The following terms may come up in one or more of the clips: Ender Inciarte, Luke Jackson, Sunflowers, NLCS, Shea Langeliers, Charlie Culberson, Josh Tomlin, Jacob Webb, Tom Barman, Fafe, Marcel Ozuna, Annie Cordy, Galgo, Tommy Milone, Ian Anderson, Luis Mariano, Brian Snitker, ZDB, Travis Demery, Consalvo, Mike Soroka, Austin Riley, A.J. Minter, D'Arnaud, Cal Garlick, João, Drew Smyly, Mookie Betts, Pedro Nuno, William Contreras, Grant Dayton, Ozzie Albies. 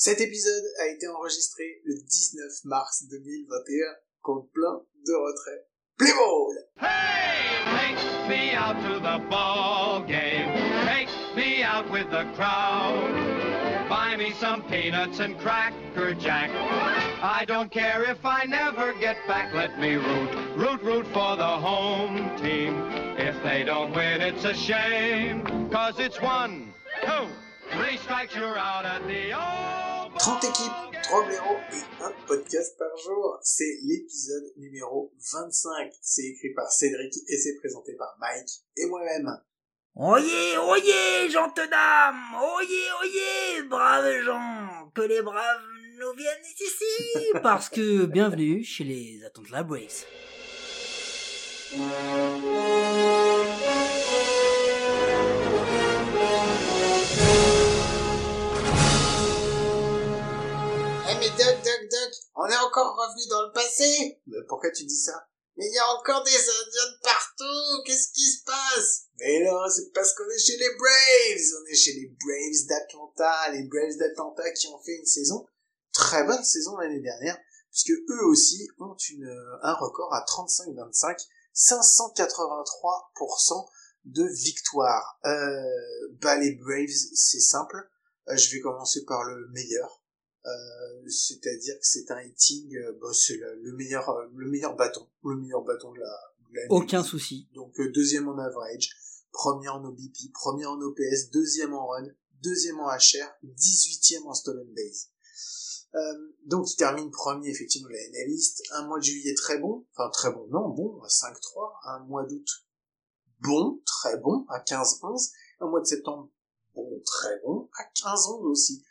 Cet épisode a été enregistré le 19 mars 2021 contre plein de retraits. Play ball! Hey! Take me out to the ball game. Take me out with the crowd. Buy me some peanuts and Cracker Jack. I don't care if I never get back. Let me root, root, root for the home team. If they don't win, it's a shame. 'Cause it's 1, 2, 3 strikes, you're out at the old. 30 équipes, 3 blaireaux et un podcast par jour. C'est l'épisode numéro 25. C'est écrit par Cédric et c'est présenté par Mike et moi-même. Oyez, oyez, gentledames, oyez, oyez, braves gens, que les braves nous viennent ici, parce que bienvenue chez les Atlanta Braves. Doc, on est encore revenu dans le passé. Mais pourquoi tu dis ça? Mais il y a encore des Indiens partout. Qu'est-ce qui se passe? Mais non, c'est parce qu'on est chez les Braves. On est chez les Braves d'Atlanta. Les Braves d'Atlanta qui ont fait une saison, très bonne saison l'année dernière, puisque eux aussi ont un record à 35-25, 583% de victoire. Les Braves, c'est simple. Je vais commencer par le meilleur. C'est-à-dire que c'est un hitting, c'est le meilleur bâton, de la aucun NBA. Souci. Donc deuxième en average, premier en OBP, premier en OPS, deuxième en run, deuxième en HR, 18e en stolen base. Donc il termine premier effectivement de la NL East. Un mois de juillet bon à 5-3, un mois d'août bon, très bon à 15-11, un mois de septembre bon, très bon, à 15-11 aussi.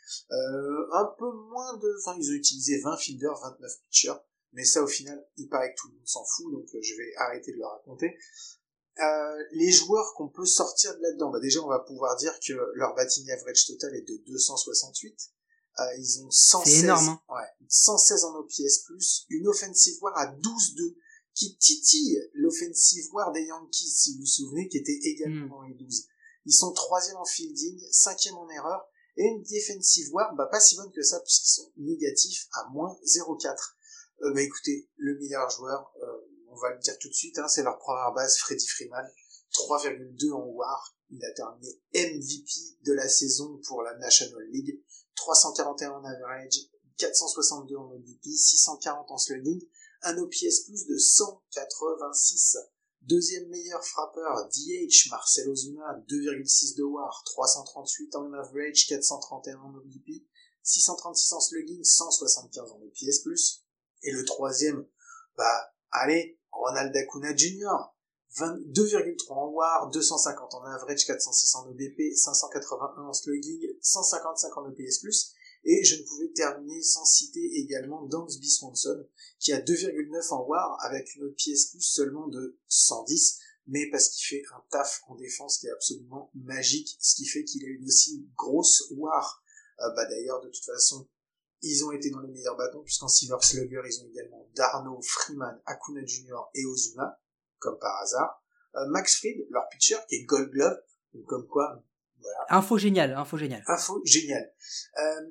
Un peu moins de... ils ont utilisé 20 fielders, 29 pitchers, mais ça, au final, il paraît que tout le monde s'en fout, donc je vais arrêter de le raconter. Les joueurs qu'on peut sortir de là-dedans, déjà, on va pouvoir dire que leur batting average total est de 268. Ils ont 116... C'est énorme, hein. Ouais, 116 en OPS+, une offensive war à 12-2, qui titille l'offensive war des Yankees, si vous vous souvenez, qui était également les 12. Ils sont 3e en fielding, 5e en erreur, et une defensive war, pas si bonne que ça, puisqu'ils sont négatifs à moins 0,4. Écoutez, le meilleur joueur, on va le dire tout de suite, c'est leur première base, Freddie Freeman, 3,2 en war. Il a terminé MVP de la saison pour la National League, 341 en average, 462 en OBP, 640 en slugging, un OPS plus de 186. Deuxième meilleur frappeur, DH, Marcel Ozuna, 2,6 de WAR, 338 en average, 431 en OBP, 636 en slugging, 175 en OPS+. Et le troisième, Ronald Acuña Jr., 2,3 en WAR, 250 en average, 406 en OBP, 581 en slugging, 155 en OPS+. Et je ne pouvais terminer sans citer également Dansby Swanson, qui a 2,9 en war avec une OPS plus seulement de 110, mais parce qu'il fait un taf en défense qui est absolument magique, ce qui fait qu'il a une aussi grosse war. D'ailleurs, de toute façon, ils ont été dans les meilleurs bâtons, puisqu'en Silver Slugger, ils ont également D'Arnaud, Freeman, Acuña Jr. et Ozuna, comme par hasard. Max Fried, leur pitcher, qui est Gold Glove, donc comme quoi... Voilà. Info géniale.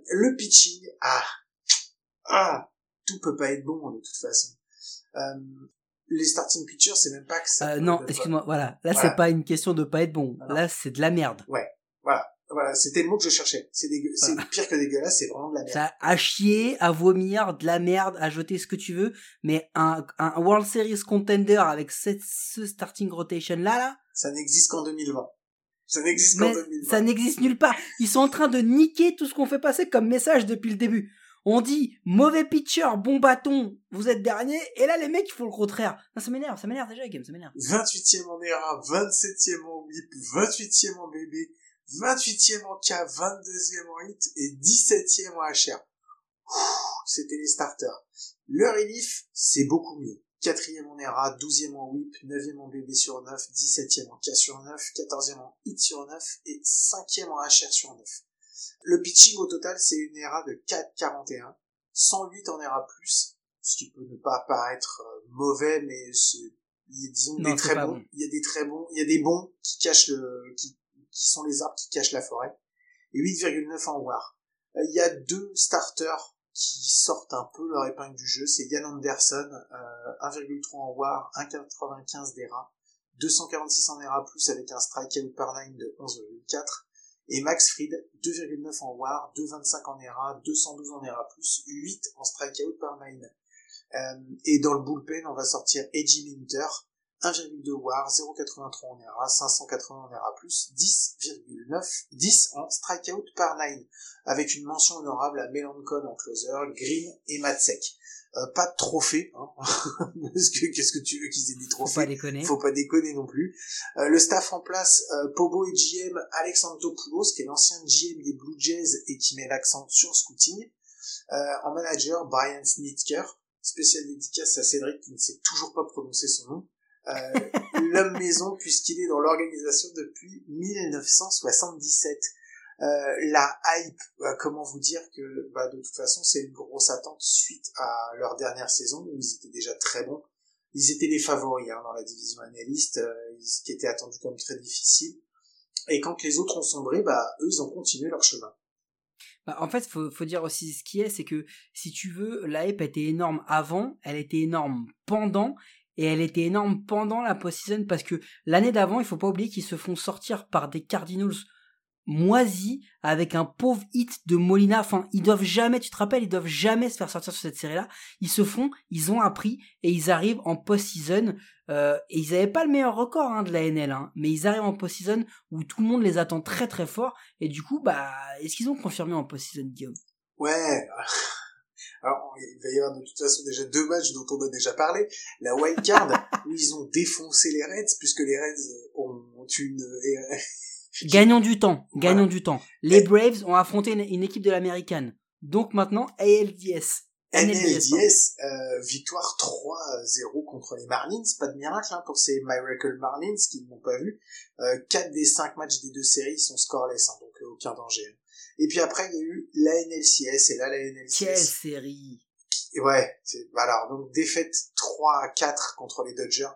Le pitching, tout peut pas être bon, de toute façon. Les starting pitchers, c'est même pas que ça. Non, excuse-moi, voilà. Là, voilà. C'est pas une question de pas être bon. Ah, là, c'est de la merde. Ouais, voilà. C'était le mot que je cherchais. C'est pire que dégueulasse, c'est vraiment de la merde. Ça a chier, à vomir, de la merde, à jeter ce que tu veux, mais un World Series contender avec ce starting rotation-là, ça n'existe qu'en 2020. Ça n'existe nulle part. Ils sont en train de niquer tout ce qu'on fait passer comme message depuis le début. On dit, mauvais pitcher, bon bâton, vous êtes dernier, et là, les mecs, ils font le contraire. Non, ça m'énerve déjà, les games, ça m'énerve. 28e en erreur, 27e en whip, 28e en BB, 28e en K, 22e en hit, et 17e en HR. C'était les starters. Le relief, c'est beaucoup mieux. 4e en ERA, 12e en WHIP, 9e en BB sur 9, 17e en K sur 9, 14e en HIT sur 9 et 5e en HR sur 9. Le pitching au total, c'est une ERA de 4,41, 108 en ERA+, ce qui peut ne pas paraître mauvais, mais il y a des très bons, il y a des bons qui cachent qui sont les arbres qui cachent la forêt, et 8,9 en WAR. Il y a deux starters qui sortent un peu leur épingle du jeu, c'est Ian Anderson, 1,3 en WAR, 1,95 d'ERA, 246 en ERA+, avec un strikeout par nine de 11,4, et Max Fried, 2,9 en WAR, 2,25 en ERA, 212 en ERA+, 8 en strikeout par nine. Et dans le bullpen, on va sortir A.J. Minter, 1,2 WAR, 0,83 en ERA, 580 en ERA+, 10 en strikeout par 9, avec une mention honorable à Melancon en closer, Green et Matzek. Pas de trophée, hein, parce que qu'est-ce que tu veux qu'ils aient des trophées? Faut pas déconner. Faut pas déconner non plus. Le staff en place, Pobo et GM, Alex Anthopoulos, qui est l'ancien GM des Blue Jays et qui met l'accent sur scouting. En manager, Brian Snitker, spécial dédicace à Cédric qui ne sait toujours pas prononcer son nom. L'homme maison puisqu'il est dans l'organisation depuis 1977. La hype, comment vous dire que de toute façon c'est une grosse attente suite à leur dernière saison où ils étaient déjà très bons. Ils étaient les favoris dans la division analyste, ce qui était attendu comme très difficile. Et quand les autres ont sombré, eux ils ont continué leur chemin. En fait, faut dire aussi ce qui est, c'est que si tu veux, la hype était énorme avant, elle était énorme pendant. Et elle était énorme pendant la post-season parce que l'année d'avant, il faut pas oublier qu'ils se font sortir par des Cardinals moisis avec un pauvre hit de Molina. Enfin, ils doivent jamais, tu te rappelles, ils doivent jamais se faire sortir sur cette série-là. Ils ont appris et ils arrivent en post-season. Et ils avaient pas le meilleur record de la NL, mais ils arrivent en post-season où tout le monde les attend très très fort. Et du coup, est-ce qu'ils ont confirmé en post-season, Guillaume? Ouais. Alors, il va y avoir de toute façon déjà deux matchs dont on a déjà parlé. La wild card, où ils ont défoncé les Reds, puisque les Reds ont une... Gagnons du temps. Les Braves ont affronté une équipe de l'Américaine. Donc maintenant, NLDS, victoire 3-0 contre les Marlins. Pas de miracle pour ces Miracle Marlins qui ne l'ont pas vu. 4 des 5 matchs des deux séries sont scoreless, donc aucun danger. Et puis après, il y a eu la NLCS, et là, la NLCS... Quelle série! Ouais, alors, donc, défaite 3-4 contre les Dodgers.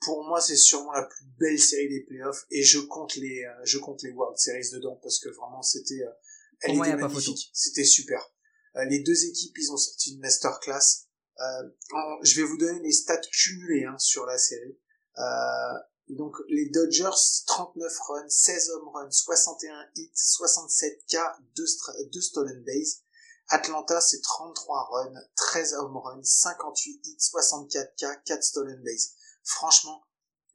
Pour moi, c'est sûrement la plus belle série des playoffs, et je compte les World Series dedans, parce que vraiment, elle était magnifique. C'était super. Les deux équipes, ils ont sorti une masterclass. Je vais vous donner les stats cumulés, sur la série. Donc, les Dodgers, 39 runs, 16 home runs, 61 hits, 67 K, 2 stolen base. Atlanta, c'est 33 runs, 13 home runs, 58 hits, 64 K, 4 stolen base. Franchement,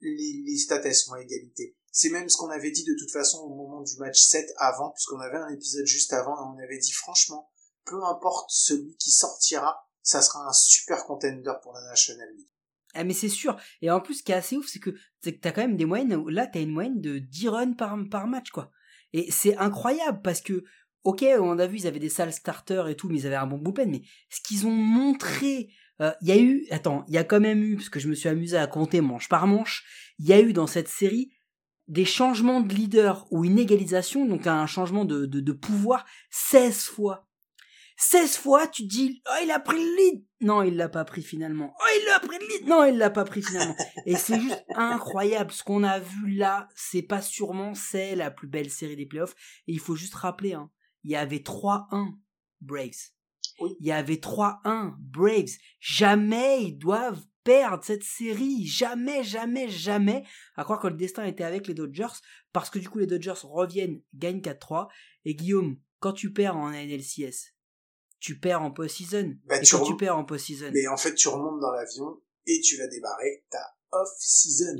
les stats, elles sont à égalité. C'est même ce qu'on avait dit de toute façon au moment du match 7 avant, puisqu'on avait un épisode juste avant, et on avait dit franchement, peu importe celui qui sortira, ça sera un super contender pour la National League. Ah mais c'est sûr, et en plus ce qui est assez ouf c'est que t'as quand même des moyennes, là t'as une moyenne de 10 runs par match quoi, et c'est incroyable parce que ok on a vu ils avaient des sales starters et tout mais ils avaient un bon bullpen, mais ce qu'ils ont montré, il y a quand même eu, parce que je me suis amusé à compter manche par manche, il y a eu dans cette série des changements de leader ou une égalisation, donc un changement de pouvoir 16 fois, tu te dis, oh, il a pris le lead. Non, il l'a pas pris finalement. Oh, il a pris le lead. Non, il l'a pas pris finalement. Et c'est juste incroyable. Ce qu'on a vu là, c'est la plus belle série des playoffs. Et il faut juste rappeler, il y avait 3-1 Braves. Oui. Il y avait 3-1 Braves. Jamais ils doivent perdre cette série. Jamais, jamais, jamais. À croire que le destin était avec les Dodgers. Parce que du coup, les Dodgers reviennent, gagnent 4-3. Et Guillaume, quand tu perds en NLCS, tu perds en post-season. Tu perds en post-season. Mais en fait, tu remontes dans l'avion et tu vas démarrer ta off-season.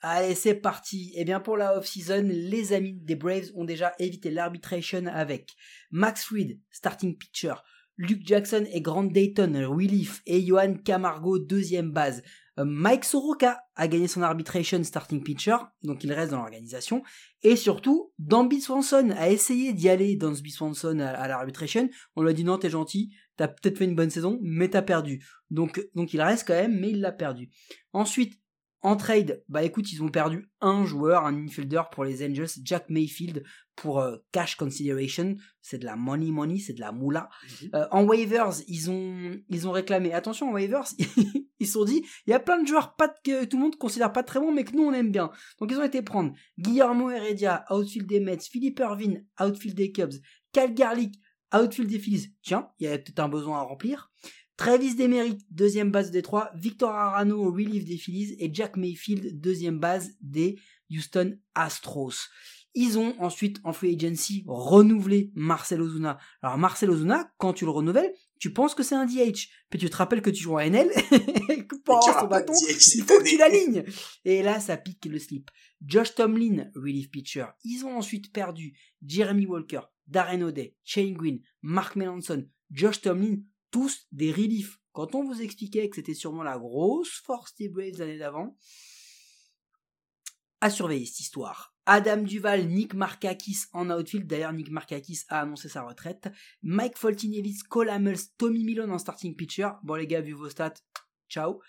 Allez, c'est parti. Eh bien, pour la off-season, les amis des Braves ont déjà évité l'arbitration avec Max Fried, starting pitcher, Luke Jackson et Grant Dayton, relief, et Johan Camargo, deuxième base. Mike Soroka a gagné son arbitration starting pitcher, donc il reste dans l'organisation. Et surtout, Dansby Swanson a essayé d'y aller, Dansby Swanson à l'arbitration. On lui a dit non, t'es gentil, t'as peut-être fait une bonne saison, mais t'as perdu. Donc il reste quand même, mais il l'a perdu. Ensuite, en trade, ils ont perdu un joueur, un infielder pour les Angels, Jack Mayfield, pour cash consideration. C'est de la money, c'est de la moula. Mm-hmm. En waivers, ils ont réclamé. Attention, en waivers, ils se sont dit, il y a plein de joueurs que tout le monde considère pas très bons, mais que nous on aime bien. Donc ils ont été prendre Guillermo Heredia, outfield des Mets, Philip Ervin, outfield des Cubs, Cal Garlick, Outfield des Phillies, tiens, il y a peut-être un besoin à remplir. Travis Demery, deuxième base des Trois. Victor Arano, relief des Phillies. Et Jack Mayfield, deuxième base des Houston Astros. Ils ont ensuite, en free agency, renouvelé Marcel Ozuna. Alors Marcel Ozuna, quand tu le renouvelles, tu penses que c'est un DH. Puis tu te rappelles que tu joues en NL, et que pour avoir son bâton, il faut que tu l'alignes. Et là, ça pique le slip. Josh Tomlin, relief pitcher. Ils ont ensuite perdu Jeremy Walker, Darren O'Day, Shane Green, Mark Melancon, Josh Tomlin, tous des reliefs. Quand on vous expliquait que c'était sûrement la grosse force des Braves l'année d'avant, à surveiller cette histoire. Adam Duval, Nick Markakis en outfield. D'ailleurs, Nick Markakis a annoncé sa retraite. Mike Foltynewicz, Cole Hamels, Tommy Milone en starting pitcher. Bon les gars, vu vos stats, ciao.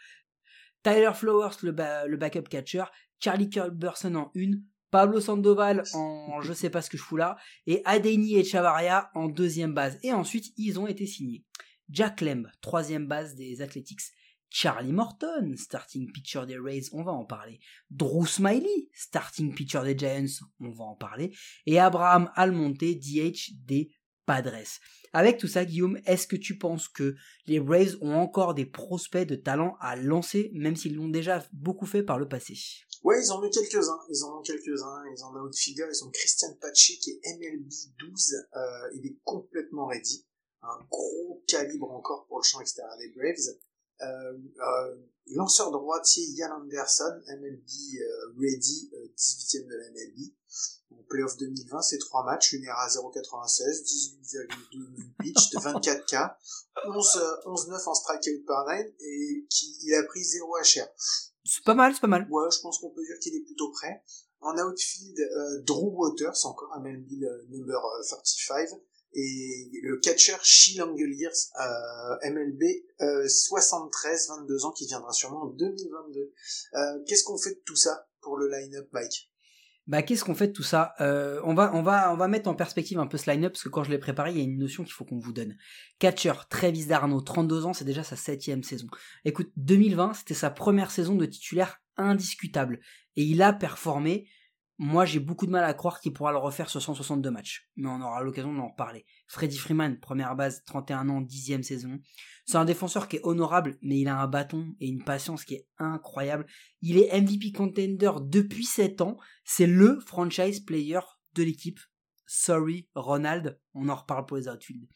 Tyler Flowers, le backup catcher. Charlie Culberson en une. Pablo Sandoval en je sais pas ce que je fous là. Et Adeni Echevarria en deuxième base. Et ensuite, ils ont été signés. Jack Lemb, troisième base des Athletics. Charlie Morton, starting pitcher des Rays, on va en parler. Drew Smyly, starting pitcher des Giants, on va en parler. Et Abraham Almonte, DH des Padres. Avec tout ça, Guillaume, est-ce que tu penses que les Rays ont encore des prospects de talent à lancer, même s'ils l'ont déjà beaucoup fait par le passé? Ouais, ils en ont eu quelques-uns. Ils en ont outfielder. Ils ont Christian Pache qui est MLB 12. Il est complètement ready. Un gros calibre encore pour le champ extérieur des Braves. Lanceur droitier Ian Anderson, MLB ready, 18ème de la MLB. En playoff 2020, c'est 3 matchs, une ERA 0,96, 18,2 pitch de 24K, 11,9 en strikeout par nine, et il a pris 0 HR. C'est pas mal. Ouais, je pense qu'on peut dire qu'il est plutôt prêt. En outfield, Drew Waters, encore MLB number 35, et le catcher Shea Langeliers, MLB 73, 22 ans, qui viendra sûrement en 2022. Qu'est-ce qu'on fait de tout ça pour le line-up, Mike ? On va mettre en perspective un peu ce line-up, parce que quand je l'ai préparé, il y a une notion qu'il faut qu'on vous donne. Catcher, Travis D'Arnaud, 32 ans, c'est déjà sa 7e saison. Écoute, 2020, c'était sa première saison de titulaire indiscutable, et il a performé. Moi, j'ai beaucoup de mal à croire qu'il pourra le refaire sur 162 matchs. Mais on aura l'occasion d'en reparler. Freddie Freeman, première base, 31 ans, 10e saison. C'est un défenseur qui est honorable, mais il a un bâton et une patience qui est incroyable. Il est MVP contender depuis 7 ans. C'est le franchise player de l'équipe. Sorry, Ronald. On en reparle pour les outfields.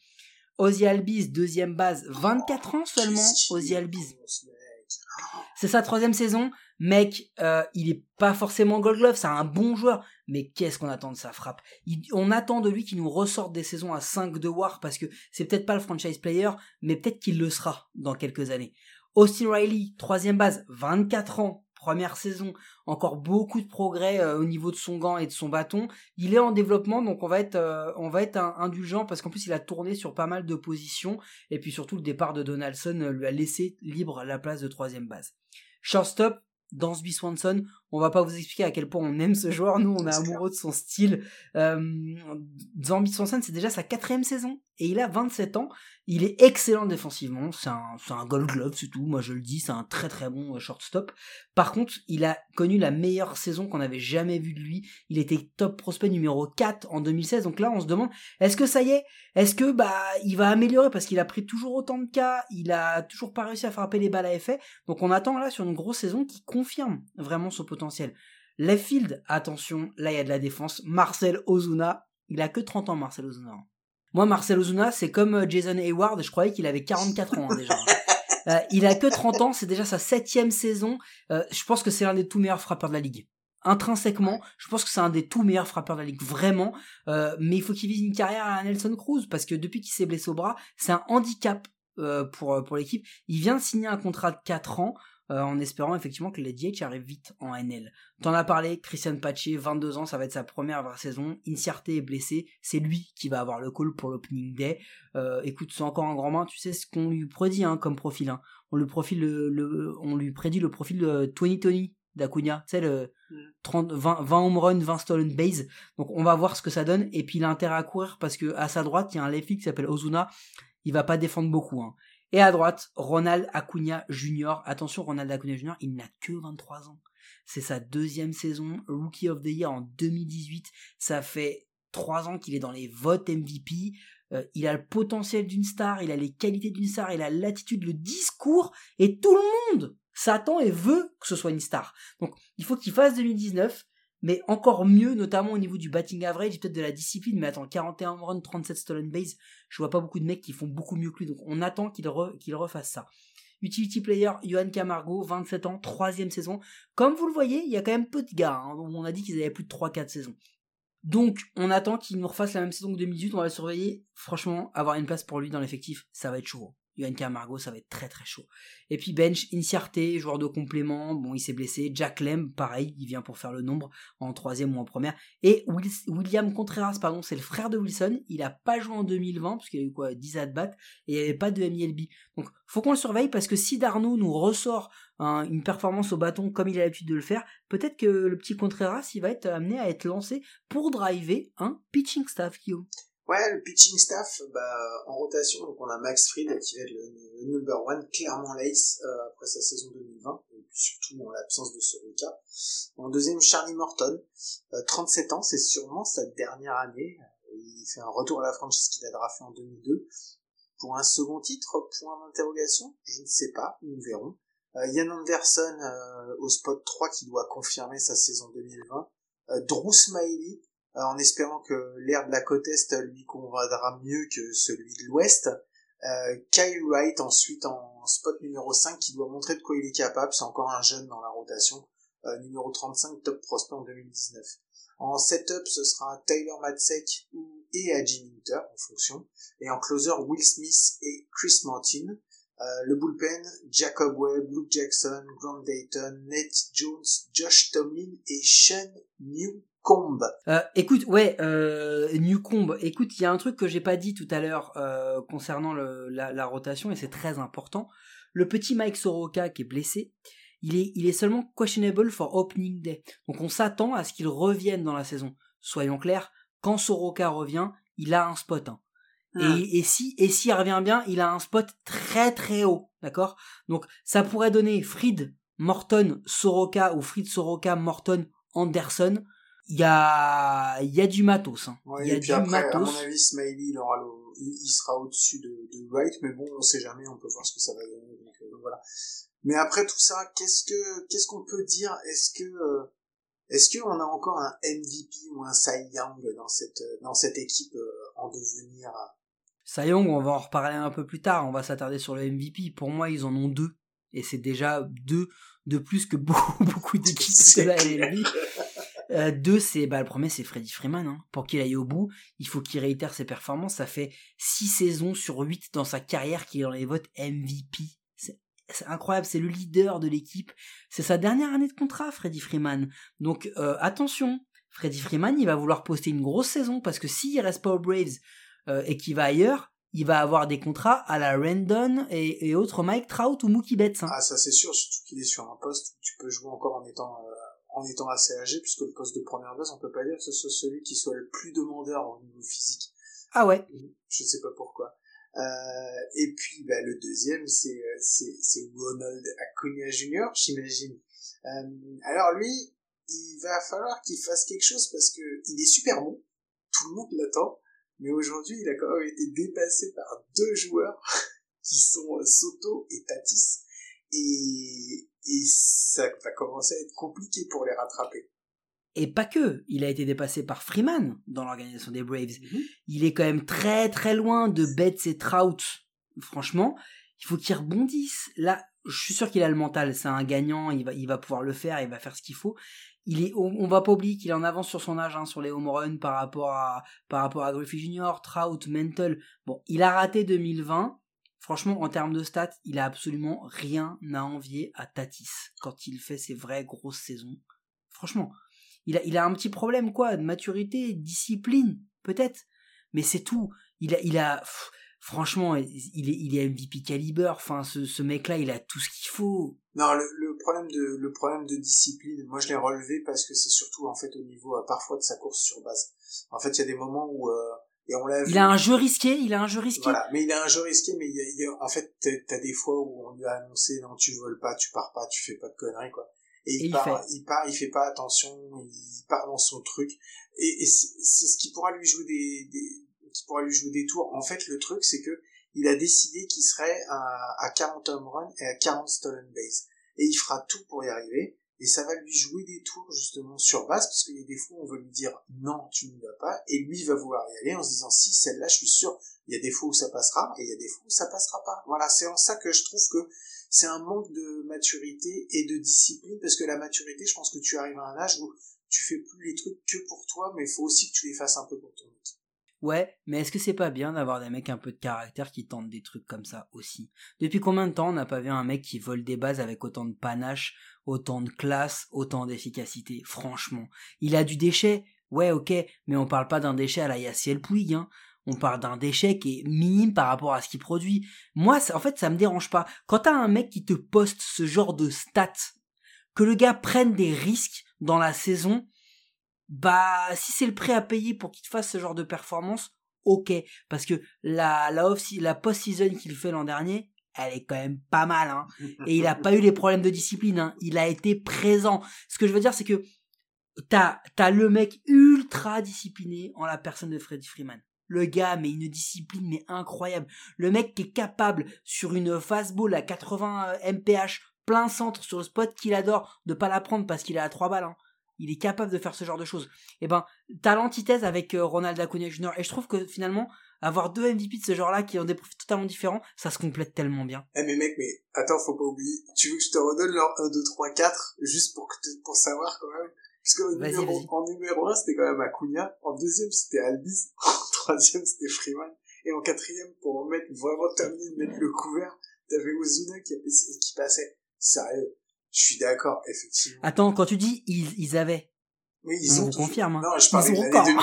Ozzie Albies, deuxième base, 24 ans seulement. Ozzie Albies. C'est sa 3e saison. Mec, il est pas forcément Gold Glove, c'est un bon joueur, mais qu'est-ce qu'on attend de sa frappe? On attend de lui qu'il nous ressorte des saisons à 5 de WAR, parce que c'est peut-être pas le franchise player, mais peut-être qu'il le sera dans quelques années. Austin Riley, 3e base, 24 ans, première saison, encore beaucoup de progrès au niveau de son gant et de son bâton. Il est en développement, donc on va être indulgent, parce qu'en plus il a tourné sur pas mal de positions, et puis surtout le départ de Donaldson lui a laissé libre la place de 3e base. Shortstop, Dansby Swanson, on va pas vous expliquer à quel point on aime ce joueur, nous on est amoureux de son style. Dansby Swanson, c'est déjà sa 4e saison et il a 27 ans, il est excellent défensivement, c'est un Gold Glove, c'est tout, moi je le dis, c'est un très très bon shortstop. Par contre, il a connu la meilleure saison qu'on avait jamais vue de lui, il était top prospect numéro 4 en 2016, donc là on se demande, est-ce que ça y est? Est-ce que il va améliorer, parce qu'il a pris toujours autant de cas, il a toujours pas réussi à frapper les balles à effet, donc on attend là sur une grosse saison qui confirme vraiment son potentiel. Left field, attention, là il y a de la défense, Marcel Ozuna, il a que 30 ans Marcel Ozuna. Moi, Marcel Ozuna, c'est comme Jason Hayward, je croyais qu'il avait 44 ans déjà. Il a que 30 ans, c'est déjà sa 7e saison. Je pense que c'est l'un des tout meilleurs frappeurs de la ligue. Intrinsèquement, je pense que c'est un des tout meilleurs frappeurs de la ligue, vraiment. Mais il faut qu'il vise une carrière à Nelson Cruz, parce que depuis qu'il s'est blessé au bras, c'est un handicap pour l'équipe. Il vient de signer un contrat de 4 ans. En espérant effectivement que les DH arrivent vite en NL. T'en as parlé, Christian Pache, 22 ans, ça va être sa première vraie saison. Inciarte est blessé, c'est lui qui va avoir le call pour l'opening day. Écoute, c'est encore un grand main, tu sais ce qu'on lui prédit comme profil. Hein. On lui prédit le profil de Tony d'Acuña, tu sais, le 20 home run, 20 stolen base. Donc on va voir ce que ça donne, et puis il a intérêt à courir, parce que à sa droite, il y a un left field qui s'appelle Ozuna, il va pas défendre beaucoup, hein. Et à droite, Ronald Acuña Jr. Attention, Ronald Acuña Jr., il n'a que 23 ans. C'est sa 2e saison, Rookie of the Year en 2018. Ça fait 3 ans qu'il est dans les votes MVP. il a le potentiel d'une star, il a les qualités d'une star, il a l'attitude, le discours, et tout le monde s'attend et veut que ce soit une star. Donc il faut qu'il fasse 2019, mais encore mieux, notamment au niveau du batting average et peut-être de la discipline. Mais attends, 41 runs, 37 stolen bases, je vois pas beaucoup de mecs qui font beaucoup mieux que lui, donc on attend qu'il refasse ça. Utility player, Johan Camargo, 27 ans, 3e saison. Comme vous le voyez, il y a quand même peu de gars, hein, on a dit qu'ils avaient plus de 3-4 saisons. Donc, on attend qu'il nous refasse la même saison que 2018, on va le surveiller. Franchement, avoir une place pour lui dans l'effectif, ça va être chaud. Johan Camargo, ça va être très très chaud. Et puis bench, Inciarte, joueur de complément, bon, il s'est blessé. Jack Lemb, pareil, il vient pour faire le nombre en 3e ou en première. Et William Contreras, pardon, c'est le frère de Wilson, il n'a pas joué en 2020, parce qu'il y a eu 10 at-bats, et il n'y avait pas de MLB. Donc, faut qu'on le surveille, parce que si D'Arnaud nous ressort une performance au bâton comme il a l'habitude de le faire, peut-être que le petit Contreras, il va être amené à être lancé pour driver un pitching staff, Guillaume. Ouais, le pitching staff, en rotation, donc on a Max Fried qui va être le number one, clairement l'ace après sa saison 2020, et puis surtout en l'absence de Soroka. En deuxième, Charlie Morton, 37 ans, c'est sûrement sa dernière année. Il fait un retour à la franchise qu'il a drafté en 2002. Pour un second titre, point d'interrogation, je ne sais pas, nous verrons. Ian Anderson au spot 3 qui doit confirmer sa saison 2020. Drew Smyly, en espérant que l'air de la côte Est lui conviendra mieux que celui de l'Ouest. Kyle Wright ensuite en spot numéro 5 qui doit montrer de quoi il est capable, c'est encore un jeune dans la rotation, numéro 35, top prospect en 2019. En setup, ce sera Taylor Matzek et A.J. Minter en fonction, et en closer, Will Smith et Chris Martin. Le bullpen, Jacob Webb, Luke Jackson, Grant Dayton, Nate Jones, Josh Tomlin et Sean Newcomb. Newcomb, écoute, il y a un truc que j'ai pas dit tout à l'heure concernant la rotation, et c'est très important. Le petit Mike Soroka qui est blessé, il est seulement questionable for opening day. Donc on s'attend à ce qu'il revienne dans la saison. Soyons clairs, quand Soroka revient, il a un spot. Hein. Et s'il revient bien, il a un spot très très haut, d'accord ? Donc ça pourrait donner Fried, Morton, Soroka, ou Fried, Soroka, Morton, Anderson. Il y a du matos. Hein. Ouais, et puis après, à mon avis, Smyly, il sera au-dessus de Wright, mais bon, on sait jamais, on peut voir ce que ça va donner. Donc voilà. Mais après tout ça, qu'est-ce qu'on peut dire ? Est-ce que on a encore un MVP ou un Cy Young dans cette équipe en devenir ? Cy Young, on va en reparler un peu plus tard. On va s'attarder sur le MVP. Pour moi, ils en ont 2, et c'est déjà 2 de plus que beaucoup d'équipes de la MLB. 2, c'est le premier, c'est Freddie Freeman, hein. Pour qu'il aille au bout, il faut qu'il réitère ses performances. Ça fait 6 saisons sur 8 dans sa carrière qu'il est dans les votes MVP. C'est incroyable, c'est le leader de l'équipe. C'est sa dernière année de contrat, Freddie Freeman. Donc attention, Freddie Freeman, il va vouloir poster une grosse saison, parce que s'il reste pas aux Braves et qu'il va ailleurs, il va avoir des contrats à la Rendon et autres Mike Trout ou Mookie Betts. Hein. Ah ça c'est sûr, surtout qu'il est sur un poste où tu peux jouer encore en étant assez âgé, puisque le poste de première base, on peut pas dire que ce soit celui qui soit le plus demandeur au niveau physique. Ah ouais. Je sais pas pourquoi. Et puis, le deuxième, c'est Ronald Acuña Jr., j'imagine. Alors lui, il va falloir qu'il fasse quelque chose, parce que il est super bon. Tout le monde l'attend. Mais aujourd'hui, il a quand même été dépassé par 2 joueurs qui sont Soto et Tatis. Et ça va commencer à être compliqué pour les rattraper. Et pas que, il a été dépassé par Freeman dans l'organisation des Braves. Mm-hmm. Il est quand même très très loin de Betts et Trout. Franchement, il faut qu'il rebondisse. Là, je suis sûr qu'il a le mental, c'est un gagnant, il va pouvoir le faire, il va faire ce qu'il faut. On va pas oublier qu'il est en avance sur son âge, hein, sur les home runs par rapport à Griffey Jr., Trout, Mantle. Bon, il a raté 2020. Franchement, en termes de stats, il a absolument rien à envier à Tatis quand il fait ses vraies grosses saisons. Franchement, il a un petit problème, de maturité, discipline, peut-être, mais c'est tout. Franchement, il est MVP calibre. Enfin, ce mec-là, il a tout ce qu'il faut. Non, le problème de discipline, moi je l'ai relevé parce que c'est surtout en fait au niveau parfois de sa course sur base. En fait, il y a des moments où et on l'a vu. Il a un jeu risqué. Voilà, mais il a un jeu risqué, mais en fait, t'as des fois où on lui a annoncé, non, tu voles pas, tu pars pas, tu fais pas de conneries, Et il fait pas attention, il part dans son truc. Et c'est ce qui pourra lui jouer des qui pourrait lui jouer des tours. En fait, le truc, c'est que il a décidé qu'il serait à 40 home runs et à 40 stolen bases. Et il fera tout pour y arriver. Et ça va lui jouer des tours, justement, sur base, parce qu'il y a des fois où on veut lui dire « Non, tu n'y vas pas », et lui va vouloir y aller en se disant « Si, celle-là, je suis sûr, il y a des fois où ça passera, et il y a des fois où ça passera pas. » Voilà, c'est en ça que je trouve que c'est un manque de maturité et de discipline, parce que la maturité, je pense que tu arrives à un âge où tu fais plus les trucs que pour toi, mais il faut aussi que tu les fasses un peu pour ton équipe. Ouais, mais est-ce que c'est pas bien d'avoir des mecs un peu de caractère qui tentent des trucs comme ça aussi? Depuis combien de temps on n'a pas vu un mec qui vole des bases avec autant de panache, autant de classe, autant d'efficacité? Franchement, il a du déchet, ouais, ok, mais on parle pas d'un déchet à la Yaciel Puig, hein. On parle d'un déchet qui est minime par rapport à ce qu'il produit. Moi, en fait, ça me dérange pas. Quand t'as un mec qui te poste ce genre de stats, que le gars prenne des risques dans la saison, bah, si c'est le prix à payer pour qu'il te fasse ce genre de performance, ok. Parce que la post-season qu'il fait l'an dernier, elle est quand même pas mal, hein. Et il a pas eu les problèmes de discipline, hein. Il a été présent. Ce que je veux dire, c'est que t'as le mec ultra discipliné en la personne de Freddie Freeman. Le gars, mais une discipline, mais incroyable. Le mec qui est capable, sur une fastball à 80 mph, plein centre, sur le spot qu'il adore, de pas la prendre parce qu'il est à 3 balles, hein. Il est capable de faire ce genre de choses. Et ben, t'as l'antithèse avec Ronald Acuña Jr. Et je trouve que finalement, avoir deux MVP de ce genre-là qui ont des profils totalement différents, ça se complète tellement bien. Eh mais mec, mais attends, faut pas oublier. Tu veux que je te redonne leur 1, 2, 3, 4, juste pour savoir quand même. Parce que en numéro 1, c'était quand même Acuña. En deuxième, c'était Albies. En troisième, c'était Freeman. Et en quatrième, pour en mettre, vraiment terminer de mettre le couvert, t'avais Ozuna qui passait. Sérieux. Je suis d'accord, effectivement. Attends, quand tu dis ils avaient, oui, ils ont confirme. Hein. Non, je parlais de l'année 2020.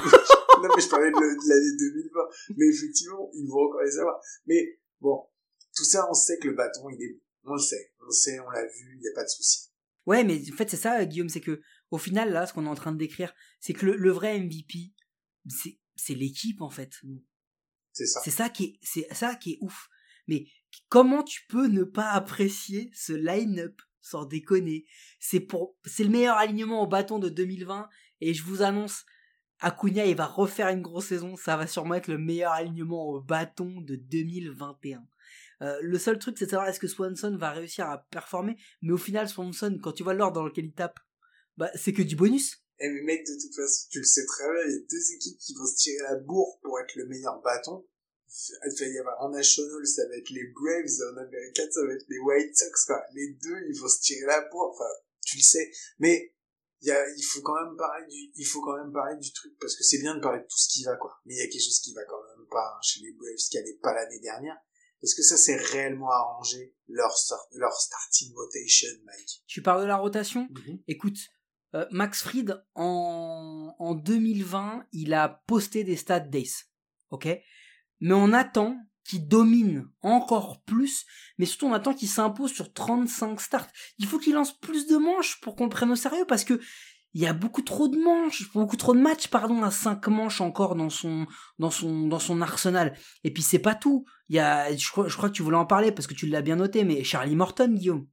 Non, mais je parlais de l'année 2020. Mais effectivement, ils vont encore les avoir. Mais bon, tout ça, on sait que le bâton, il est. On le sait, on l'a vu, il y a pas de souci. Ouais, mais en fait, c'est ça, Guillaume, c'est que au final, là, ce qu'on est en train de décrire, c'est que le vrai MVP, c'est l'équipe, en fait. C'est ça. C'est ça qui est ouf. Mais comment tu peux ne pas apprécier ce line-up? Sans déconner, c'est le meilleur alignement au bâton de 2020 et je vous annonce, Acuña il va refaire une grosse saison, ça va sûrement être le meilleur alignement au bâton de 2021. Le seul truc c'est de savoir est-ce que Swanson va réussir à performer, mais au final Swanson, quand tu vois l'ordre dans lequel il tape, bah c'est que du bonus. Eh mais mec, de toute façon tu le sais très bien, il y a deux équipes qui vont se tirer la bourre pour être le meilleur bâton. Il va y avoir en National, ça va être les Braves, et en American, ça va être les White Sox, quoi. Les deux, ils vont se tirer la bourre, enfin, tu le sais. Mais, il faut quand même parler du truc, parce que c'est bien de parler de tout ce qui va, quoi. Mais il y a quelque chose qui va quand même pas, hein, chez les Braves, qui allait pas l'année dernière. Est-ce que ça s'est réellement arrangé, leur starting rotation, Mike? Tu parles de la rotation? Mm-hmm. Écoute, Max Fried, en 2020, il a posté des stats d'ace. Ok? Mais on attend qu'il domine encore plus, mais surtout on attend qu'il s'impose sur 35 starts. Il faut qu'il lance plus de manches pour qu'on le prenne au sérieux, parce que il y a beaucoup trop de matchs, à 5 manches encore dans son arsenal. Et puis c'est pas tout. Il y a, je crois que tu voulais en parler parce que tu l'as bien noté, mais Charlie Morton, Guillaume.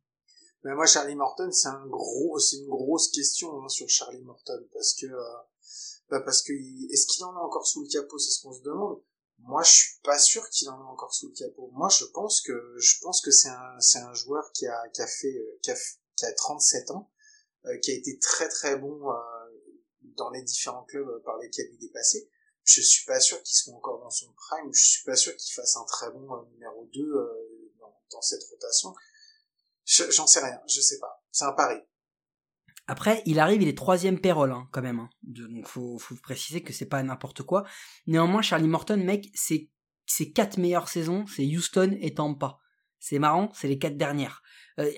Ben moi, Charlie Morton, c'est une grosse question, hein, sur Charlie Morton, parce que est-ce qu'il en a encore sous le capot, c'est ce qu'on se demande. Moi, je suis pas sûr qu'il en a encore sous le capot. Moi, je pense que c'est un joueur qui a 37 ans, qui a été très très bon dans les différents clubs par lesquels il est passé. Je suis pas sûr qu'il soit encore dans son prime. Je suis pas sûr qu'il fasse un très bon numéro 2 dans cette rotation. J'en sais rien. Je sais pas. C'est un pari. Après, il arrive, il est 3e payroll, hein, quand même. Hein. Donc, faut préciser que c'est pas n'importe quoi. Néanmoins, Charlie Morton, mec, c'est 4 meilleures saisons, c'est Houston et Tampa. C'est marrant, c'est les 4 dernières.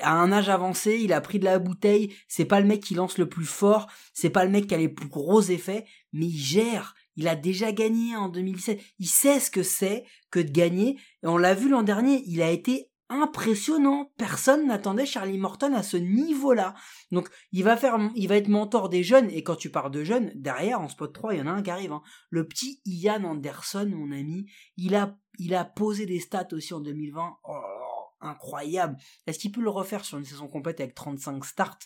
À un âge avancé, il a pris de la bouteille, c'est pas le mec qui lance le plus fort, c'est pas le mec qui a les plus gros effets, mais il gère. Il a déjà gagné en 2017. Il sait ce que c'est que de gagner. Et on l'a vu l'an dernier, il a été impressionnant, personne n'attendait Charlie Morton à ce niveau-là. Donc il va être mentor des jeunes, et quand tu parles de jeunes, derrière en spot 3, il y en a un qui arrive, hein. Le petit Ian Anderson, mon ami, il a posé des stats aussi en 2020. Oh, incroyable. Est-ce qu'il peut le refaire sur une saison complète avec 35 starts?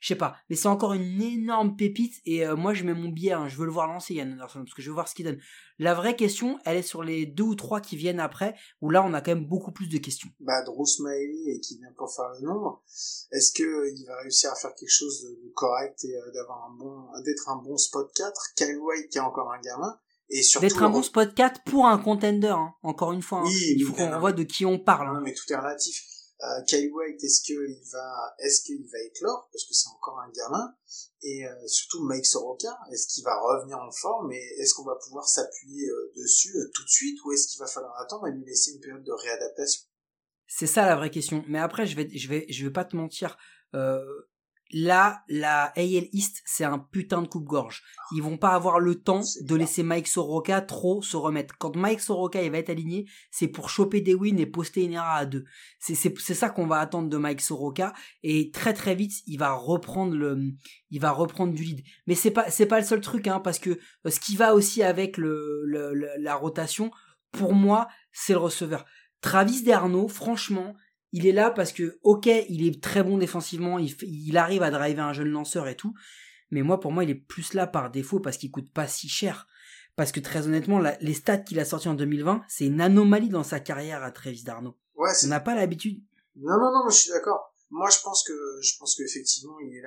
Je sais pas, mais c'est encore une énorme pépite et moi je mets mon billet, je veux le voir lancer Ian Anderson parce que je veux voir ce qu'il donne. La vraie question, elle est sur les 2 ou 3 qui viennent après, où là on a quand même beaucoup plus de questions. Drew Smyly et qui vient pour faire le nombre, est-ce que il va réussir à faire quelque chose de correct et d'avoir d'être un bon spot 4, Kyle Wright qui est encore un gamin et surtout d'être un bon spot 4 pour un contender, encore une fois, oui, il faut qu'on voit de qui on parle. Non, mais tout est relatif. Kyle Wright, est-ce qu'il va éclore parce que c'est encore un gamin, et surtout Mike Soroka, est-ce qu'il va revenir en forme et est-ce qu'on va pouvoir s'appuyer dessus tout de suite, ou est-ce qu'il va falloir attendre et lui laisser une période de réadaptation? C'est ça la vraie question. Mais après, je vais pas te mentir, là, la AL East, c'est un putain de coupe-gorge. Ils vont pas avoir le temps de laisser Mike Soroka trop se remettre. Quand Mike Soroka, il va être aligné, c'est pour choper des wins et poster une ERA à 2. C'est ça qu'on va attendre de Mike Soroka. Et très, très vite, il va reprendre du lead. Mais c'est pas le seul truc, parce que ce qui va aussi avec la rotation, pour moi, c'est le receveur. Travis D'Arnaud, franchement, il est là parce que, ok, il est très bon défensivement, il arrive à driver un jeune lanceur et tout, mais pour moi, il est plus là par défaut parce qu'il coûte pas si cher. Parce que très honnêtement, les stats qu'il a sortis en 2020, c'est une anomalie dans sa carrière à Travis D'Arnaud. Ouais, on n'a pas l'habitude. Non, je suis d'accord. Moi, je pense qu'effectivement, il est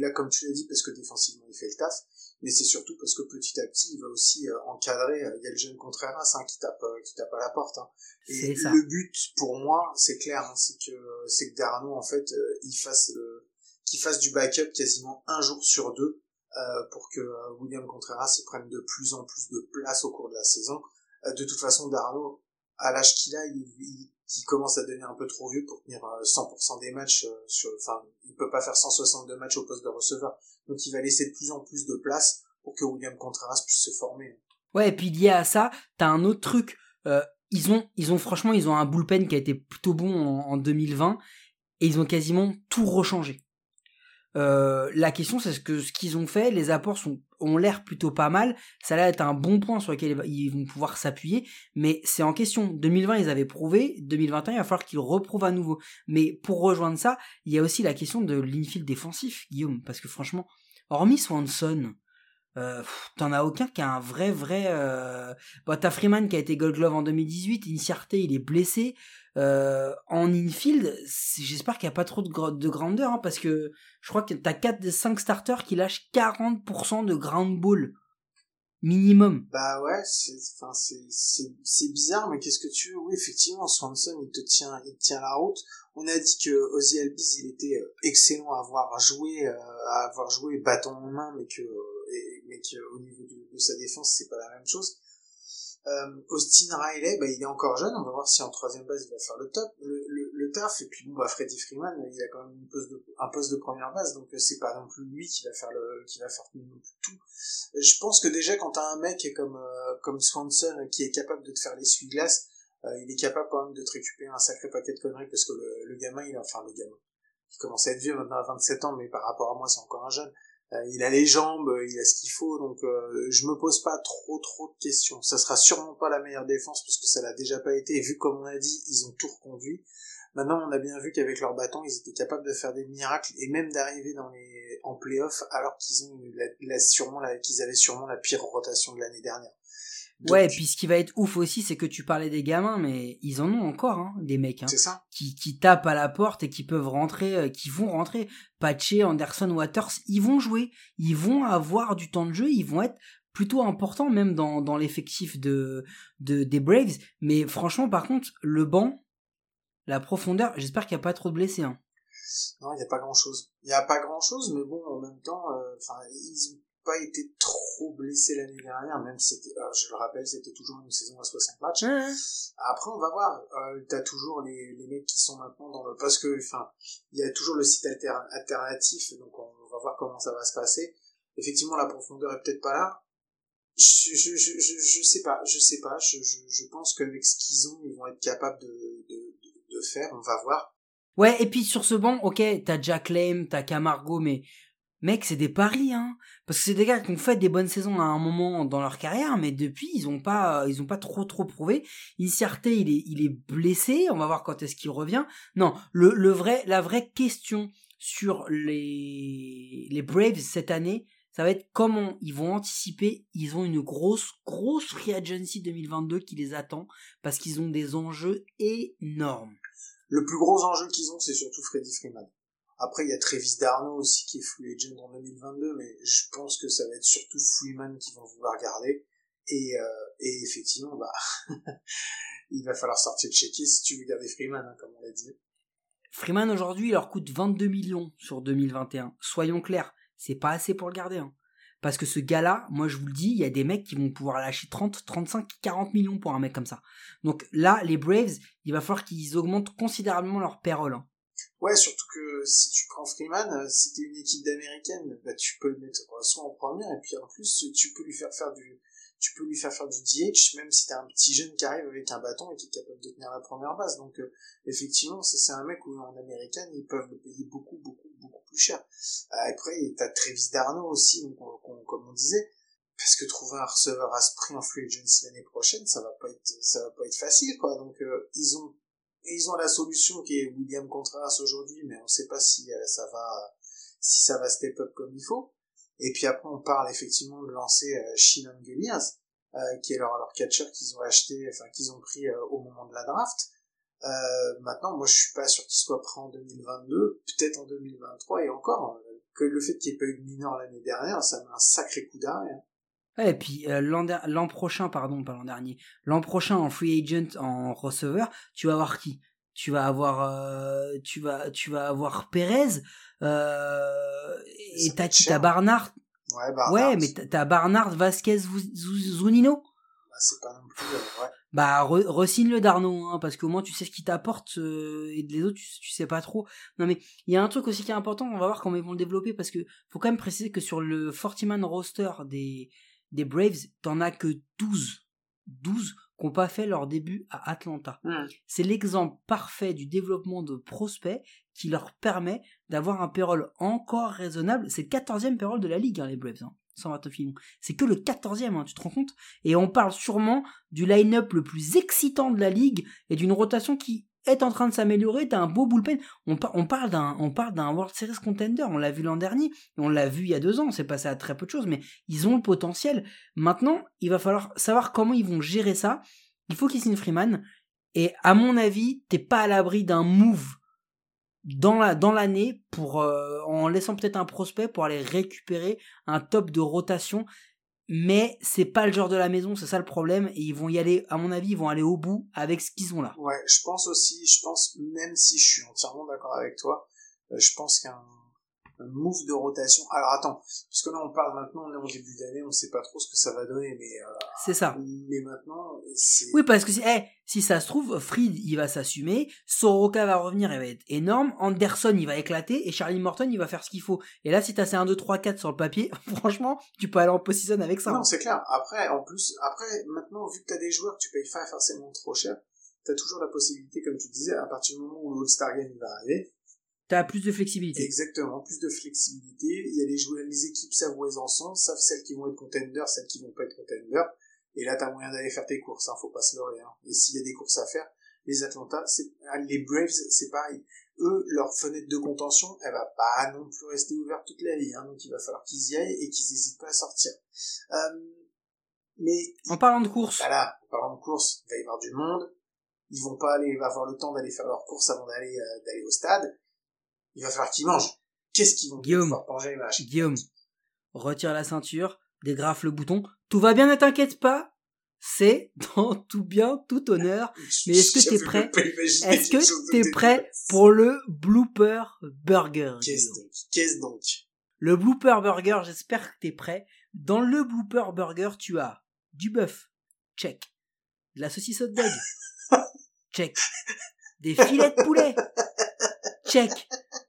là comme tu l'as dit parce que défensivement, il fait le taf, mais c'est surtout parce que petit à petit, il va aussi encadrer. Il y a le jeune Contreras qui tape à la porte. Et le but pour moi, c'est clair, c'est que D'Arnaud en fait, qu'il fasse du backup quasiment un jour sur 2 pour que William Contreras y prenne de plus en plus de place au cours de la saison. De toute façon, D'Arnaud, à l'âge qu'il a, il commence à devenir un peu trop vieux pour tenir 100% des matchs. Il peut pas faire 162 matchs au poste de receveur. Donc il va laisser de plus en plus de place pour que William Contreras puisse se former. Ouais, et puis lié à ça, t'as un autre truc. Ils ont un bullpen qui a été plutôt bon en 2020 et ils ont quasiment tout rechangé. La question, c'est ce qu'ils ont fait. Les apports ont l'air plutôt pas mal. Ça a l'air d'être un bon point sur lequel ils vont pouvoir s'appuyer, mais c'est en question. 2020, ils avaient prouvé. 2021, il va falloir qu'ils reprouvent à nouveau. Mais pour rejoindre ça, il y a aussi la question de l'infield défensif, Guillaume, parce que franchement, hormis Swanson, t'en as aucun qui a un vrai t'as Freeman qui a été Gold Glove en 2018, Inciarte il est blessé, en infield j'espère qu'il n'y a pas trop de grandeur, parce que je crois que t'as 4 des 5 starters qui lâchent 40% de ground ball minimum. Ouais, c'est bizarre, mais qu'est-ce que tu veux. Oui, effectivement, Swanson il tient la route. On a dit que Ozzie Albies il était excellent à avoir joué bâton en main, mais que au niveau de sa défense c'est pas la même chose. Austin Riley, il est encore jeune, on va voir si en troisième base il va faire le taf, et puis Freddie Freeman il a quand même un poste de première base, donc c'est pas non plus lui qui va faire tout. Je pense que déjà quand t'as un mec comme Swanson qui est capable de te faire l'essuie-glace, il est capable quand même de te récupérer un sacré paquet de conneries, parce que le gamin il commence à être vieux maintenant à 27 ans, mais par rapport à moi c'est encore un jeune. Il a les jambes, il a ce qu'il faut, donc je me pose pas trop de questions. Ça sera sûrement pas la meilleure défense, parce que ça l'a déjà pas été, et vu comme on a dit, ils ont tout reconduit. Maintenant, on a bien vu qu'avec leur bâton, ils étaient capables de faire des miracles, et même d'arriver en play-off, alors qu'ils ont qu'ils avaient sûrement la pire rotation de l'année dernière. Donc, ouais, et puis ce qui va être ouf aussi, c'est que tu parlais des gamins, mais ils en ont encore, des mecs, c'est ça. Qui tapent à la porte et qui peuvent rentrer, qui vont rentrer. Pache, Anderson, Waters, ils vont jouer, ils vont avoir du temps de jeu, ils vont être plutôt importants même dans l'effectif des Braves. Mais franchement, par contre, le banc, la profondeur, j'espère qu'il n'y a pas trop de blessés. Non, il n'y a pas grand-chose. Il n'y a pas grand-chose, mais bon, en même temps, ils ont pas été trop blessé l'année dernière, même si c'était, je le rappelle, c'était toujours une saison à 60 matchs. Après, on va voir, t'as toujours les mecs qui sont maintenant parce que, il y a toujours le site alternatif, donc on va voir comment ça va se passer. Effectivement, la profondeur est peut-être pas là. Je sais pas. Je pense qu'avec ce qu'ils ont, ils vont être capables de faire, on va voir. Ouais, et puis sur ce banc, ok, t'as Jack Lemb, t'as Camargo, mais mec, c'est des paris, Parce que c'est des gars qui ont fait des bonnes saisons à un moment dans leur carrière, mais depuis, ils ont pas trop prouvé. Inciarte, il est blessé. On va voir quand est-ce qu'il revient. Non, la vraie question sur les Braves cette année, ça va être comment ils vont anticiper. Ils ont une grosse free agency 2022 qui les attend parce qu'ils ont des enjeux énormes. Le plus gros enjeu qu'ils ont, c'est surtout Freddie Freeman. Après, il y a Travis D'Arnaud aussi qui est free agent en 2022, mais je pense que ça va être surtout Freeman qui vont vouloir garder. Et effectivement, il va falloir sortir le chéquier si tu veux garder Freeman, hein, comme on l'a dit. Freeman, aujourd'hui, il leur coûte 22 millions sur 2021. Soyons clairs, c'est pas assez pour le garder. Hein. Parce que ce gars-là, moi je vous le dis, il y a des mecs qui vont pouvoir lâcher 30, 35, 40 millions pour un mec comme ça. Donc là, les Braves, il va falloir qu'ils augmentent considérablement leur payroll. Hein. Ouais, surtout que si tu prends Freeman, si t'es une équipe d'américaine, tu peux le mettre soit en première, et puis en plus, tu peux lui faire faire du DH, même si t'as un petit jeune qui arrive avec un bâton et qui est capable de tenir la première base. Donc, effectivement, c'est un mec où, en américaine, ils peuvent le payer beaucoup plus cher. Après, t'as Travis D'Arnaud aussi, donc, comme on disait. Parce que trouver un receveur à ce prix en free agency l'année prochaine, ça va pas être facile, quoi. Donc, ils ont la solution qui est William Contreras aujourd'hui, mais on ne sait pas si ça va step up comme il faut. Et puis après, on parle effectivement de lancer Shilon Gillias, qui est leur catcheur qu'ils ont pris au moment de la draft. Maintenant, moi, je suis pas sûr qu'il soit prêt en 2022, peut-être en 2023 et encore. Que le fait qu'il n'y ait pas eu de mineur l'année dernière, ça met un sacré coup d'arrêt. Et puis l'an prochain en free agent, en receveur, tu vas avoir qui? Tu vas avoir Perez, et t'as Barnard. Ouais, Barnard. Ouais, mais t'as Barnard, Vasquez, Zunino. Bah, c'est pas non plus ouais. Bah re-signe le D'Arnaud, hein, parce qu'au moins tu sais ce qu'il t'apporte, et les autres tu sais pas trop. Non mais il y a un truc aussi qui est important, on va voir comment ils vont le développer, parce que faut quand même préciser que sur le 40-man roster des Braves, t'en as que 12 qui n'ont pas fait leur début à Atlanta. Mmh. C'est l'exemple parfait du développement de prospects qui leur permet d'avoir un payroll encore raisonnable. C'est le 14e payroll de la Ligue, hein, les Braves, hein, 129 millions. C'est que le 14e, hein, tu te rends compte? Et on parle sûrement du line-up le plus excitant de la Ligue et d'une rotation qui est en train de s'améliorer. T'as un beau bullpen. On parle d'un World Series contender. On l'a vu l'an dernier. On l'a vu il y a 2 ans. C'est passé à très peu de choses, mais ils ont le potentiel. Maintenant, il va falloir savoir comment ils vont gérer ça. Il faut qu'ils signent Freeman. Et à mon avis, t'es pas à l'abri d'un move dans l'année pour, en laissant peut-être un prospect pour aller récupérer un top de rotation. Mais c'est pas le genre de la maison, c'est ça le problème, et ils vont y aller, à mon avis, ils vont aller au bout avec ce qu'ils ont là. Ouais, je pense, même si je suis entièrement d'accord avec toi, je pense qu'un move de rotation, alors attends, parce que là on parle maintenant, on est en début d'année, on sait pas trop ce que ça va donner, mais c'est ça. Mais maintenant, c'est... Oui, parce que si ça se trouve, Fried, il va s'assumer, Soroka va revenir, il va être énorme, Anderson, il va éclater, et Charlie Morton, il va faire ce qu'il faut. Et là, si t'as ces 1, 2, 3, 4 sur le papier, franchement, tu peux aller en post-season avec ça. Non, c'est clair. Après, en plus, maintenant, vu que t'as des joueurs que tu payes pas forcément trop cher, t'as toujours la possibilité, comme tu disais, à partir du moment où l'All-Star Game va arriver, t'as plus de flexibilité. Exactement, plus de flexibilité. Il y a les joueurs, les équipes savent où elles en sont, savent celles qui vont être contenders, celles qui vont pas être contenders. Et là, t'as moyen d'aller faire tes courses, hein, faut pas se leurrer, hein. Et s'il y a des courses à faire, les Atlanta, les Braves, c'est pareil. Eux, leur fenêtre de contention, elle va pas non plus rester ouverte toute la vie, hein. Donc il va falloir qu'ils y aillent et qu'ils hésitent pas à sortir. Mais. En parlant de courses, il va y avoir du monde. Ils vont pas avoir le temps d'aller faire leurs courses avant d'aller au stade. Il va falloir qu'ils mangent. Qu'est-ce qu'ils vont pouvoir manger, machin? Guillaume, retire la ceinture, dégrafe le bouton. Tout va bien, ne t'inquiète pas. C'est dans tout bien, tout honneur. Mais est-ce que t'es prêt? Est-ce que t'es prêt pour le blooper burger? Qu'est-ce donc? Le blooper burger, j'espère que t'es prêt. Dans le blooper burger, tu as du bœuf. Check. De la saucisse hot dog. Check. Des filets de poulet. Check.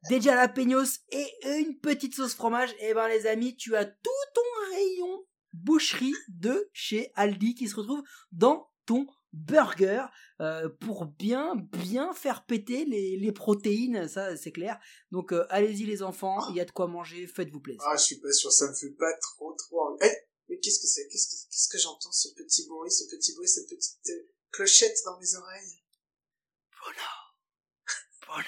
Des jalapeños et une petite sauce fromage. Eh ben, les amis, tu as tout ton rayon boucherie de chez Aldi qui se retrouve dans ton burger pour bien faire péter les protéines, ça c'est clair. Donc allez-y les enfants, il y a de quoi manger, faites-vous plaisir. Ah, je suis pas sûr, ça me fait pas trop. Eh, mais qu'est-ce que j'entends, ce petit bruit, cette petite clochette dans mes oreilles. Pronos.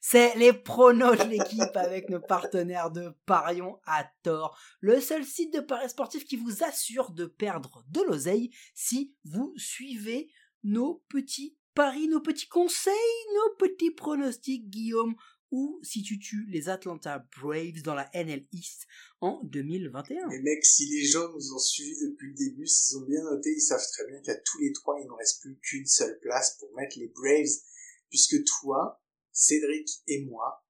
C'est les pronos de l'équipe avec nos partenaires de Parions à tort. Le seul site de paris sportifs qui vous assure de perdre de l'oseille si vous suivez nos petits paris, nos petits conseils, nos petits pronostics, Guillaume, ou si tu tues les Atlanta Braves dans la NL East en 2021. Mais mec, si les gens nous ont suivis depuis le début, s'ils ont bien noté, ils savent très bien qu'à tous les trois, il ne reste plus qu'une seule place pour mettre les Braves, puisque toi, Cédric et moi,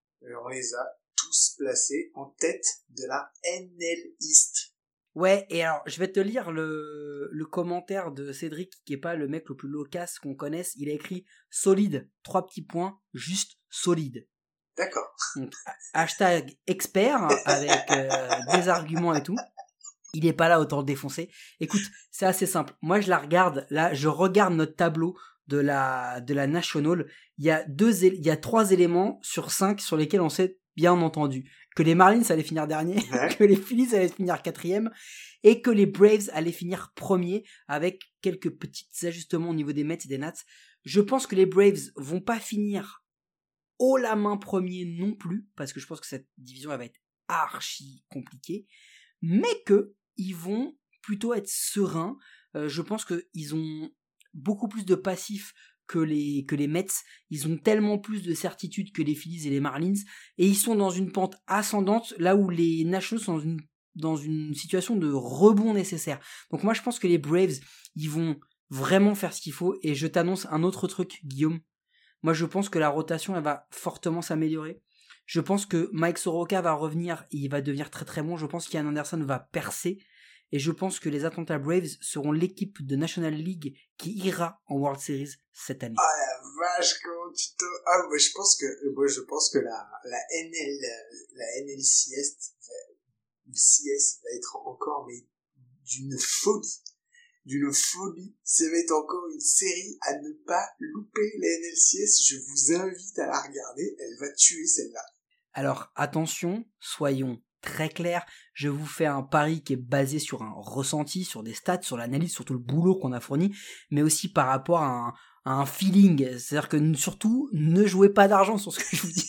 on les a tous placés en tête de la NL East. Ouais, et alors, je vais te lire le commentaire de Cédric, qui est pas le mec le plus loquace qu'on connaisse. Il a écrit « Solide, 3 petits points, juste solide ». D'accord. Donc, hashtag expert, avec des arguments et tout. Il est pas là, autant le défoncer. Écoute, c'est assez simple. Moi, je regarde notre tableau de la National. Il y a 3 éléments sur 5 sur lesquels on s'est bien entendu. Que les Marlins allaient finir dernier, que les Phillies allaient finir 4e, et que les Braves allaient finir 1er, avec quelques petits ajustements au niveau des Mets et des Nats. Je pense que les Braves vont pas finir haut la main 1er non plus, parce que je pense que cette division elle va être archi compliquée, mais que ils vont plutôt être sereins. Je pense que ils ont beaucoup plus de passifs que les Mets, ils ont tellement plus de certitude que les Phillies et les Marlins, et ils sont dans une pente ascendante, là où les Nationals sont dans une situation de rebond nécessaire. Donc moi je pense que les Braves, ils vont vraiment faire ce qu'il faut, et je t'annonce un autre truc, Guillaume. Moi je pense que la rotation elle va fortement s'améliorer. Je pense que Mike Soroka va revenir, il va devenir très très bon. Je pense qu'Ian Anderson va percer. Et je pense que les Atlanta Braves seront l'équipe de National League qui ira en World Series cette année. Ah la vache, comment tu te... Ah moi je pense que la NLCS va être encore mais d'une folie, ça va être encore une série à ne pas louper. La NLCS, je vous invite à la regarder, elle va tuer celle-là. Alors attention, soyons très clairs, je vous fais un pari qui est basé sur un ressenti, sur des stats, sur l'analyse, sur tout le boulot qu'on a fourni, mais aussi par rapport à un feeling, c'est-à-dire que surtout, ne jouez pas d'argent sur ce que je vous dis.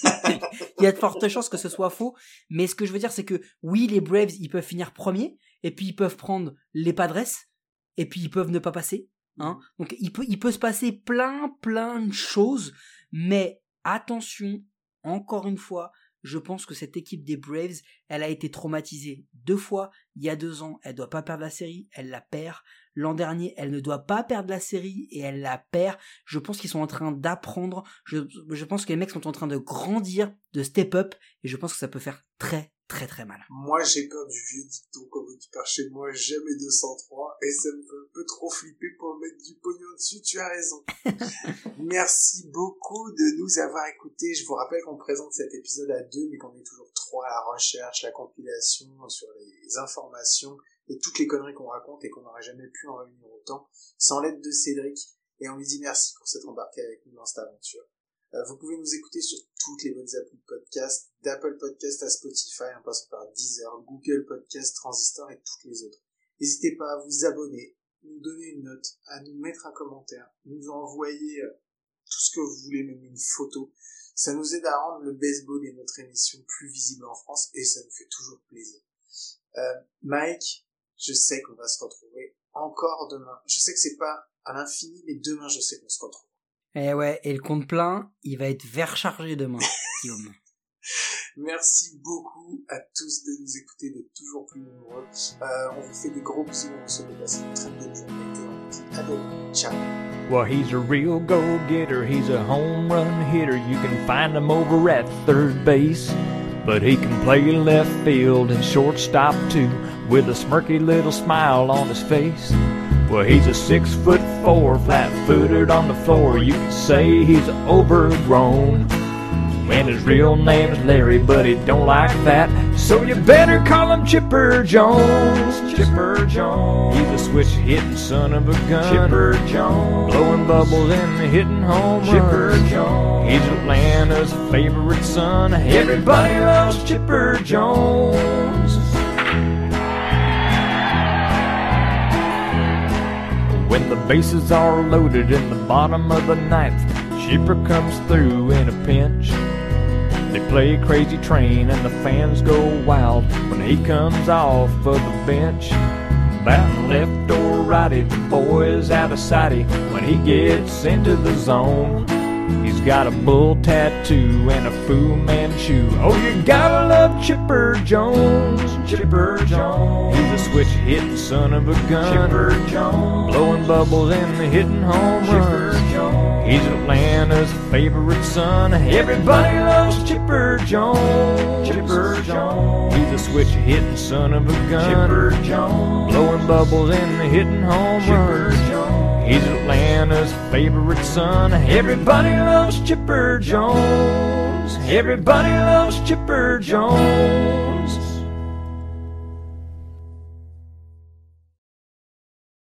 Il y a de fortes chances que ce soit faux, mais ce que je veux dire c'est que oui, les Braves, ils peuvent finir 1er, et puis ils peuvent prendre les Padres, et puis ils peuvent ne pas passer, hein. Donc il peut se passer plein de choses, mais attention, encore une fois, je pense que cette équipe des Braves, elle a été traumatisée 2 fois. Il y a 2 ans, elle doit pas perdre la série, elle la perd. L'an dernier, elle ne doit pas perdre la série et elle la perd. Je pense qu'ils sont en train d'apprendre. Je pense que les mecs sont en train de grandir, de step up, et je pense que ça peut faire très, très, très mal. Moi, j'ai peur du vieux dicton qu'on veut faire chez moi, jamais 203, et ça me fait un peu trop flipper pour mettre du pognon dessus, tu as raison. Merci beaucoup de nous avoir écoutés. Je vous rappelle qu'on présente cet épisode à 2, mais qu'on est toujours 3 à la recherche, la compilation, sur les informations, et toutes les conneries qu'on raconte et qu'on n'aurait jamais pu en réunir autant, sans l'aide de Cédric, et on lui dit merci pour s'être embarqué avec nous dans cette aventure. Vous pouvez nous écouter sur toutes les bonnes applis de podcast, d'Apple Podcast à Spotify, en passant par Deezer, Google Podcast, Transistor et toutes les autres. N'hésitez pas à vous abonner, nous donner une note, à nous mettre un commentaire, nous envoyer tout ce que vous voulez, même une photo. Ça nous aide à rendre le baseball et notre émission plus visible en France, et ça nous fait toujours plaisir. Mike, je sais qu'on va se retrouver encore demain. Je sais que c'est pas à l'infini, mais demain je sais qu'on se retrouve. Eh ouais, et le compte plein, il va être verchargé demain, Guillaume. Merci beaucoup à tous de nous écouter, d'être toujours plus nombreux. On vous fait des gros bisous, on se repasse une très bonne journée. À demain, ciao. Well, he's a real go-getter, he's a home run hitter. You can find him over at third base. But he can play left field and shortstop too, with a smirky little smile on his face. Well, he's a 6'4", flat-footed on the floor. You could say he's overgrown. And his real name's Larry, but he don't like that, so you better call him Chipper Jones. Chipper Jones. He's a switch-hitting son of a gun. Chipper Jones. Blowing bubbles and hitting home runs. Chipper Jones. He's Atlanta's favorite son. Everybody loves Chipper Jones. When the bases are loaded in the bottom of the ninth, Chipper comes through in a pinch. They play Crazy Train and the fans go wild when he comes off of the bench. Bat left or righty, the boy's out of sighty when he gets into the zone. He's got a bull tattoo and a Fu Manchu. Oh, you gotta love Chipper Jones. Chipper Jones. He's a switch-hitting son of a gun. Chipper Jones. Blowing bubbles and hitting home runs. Chipper Jones. He's Atlanta's favorite son. Everybody loves Chipper Jones. Chipper Jones. He's a switch-hitting son of a gun. Chipper Jones. Blowing bubbles and hitting home runs. Chipper Jones. He's Atlanta's favorite son. Everybody loves Chipper Jones. Everybody loves Chipper Jones.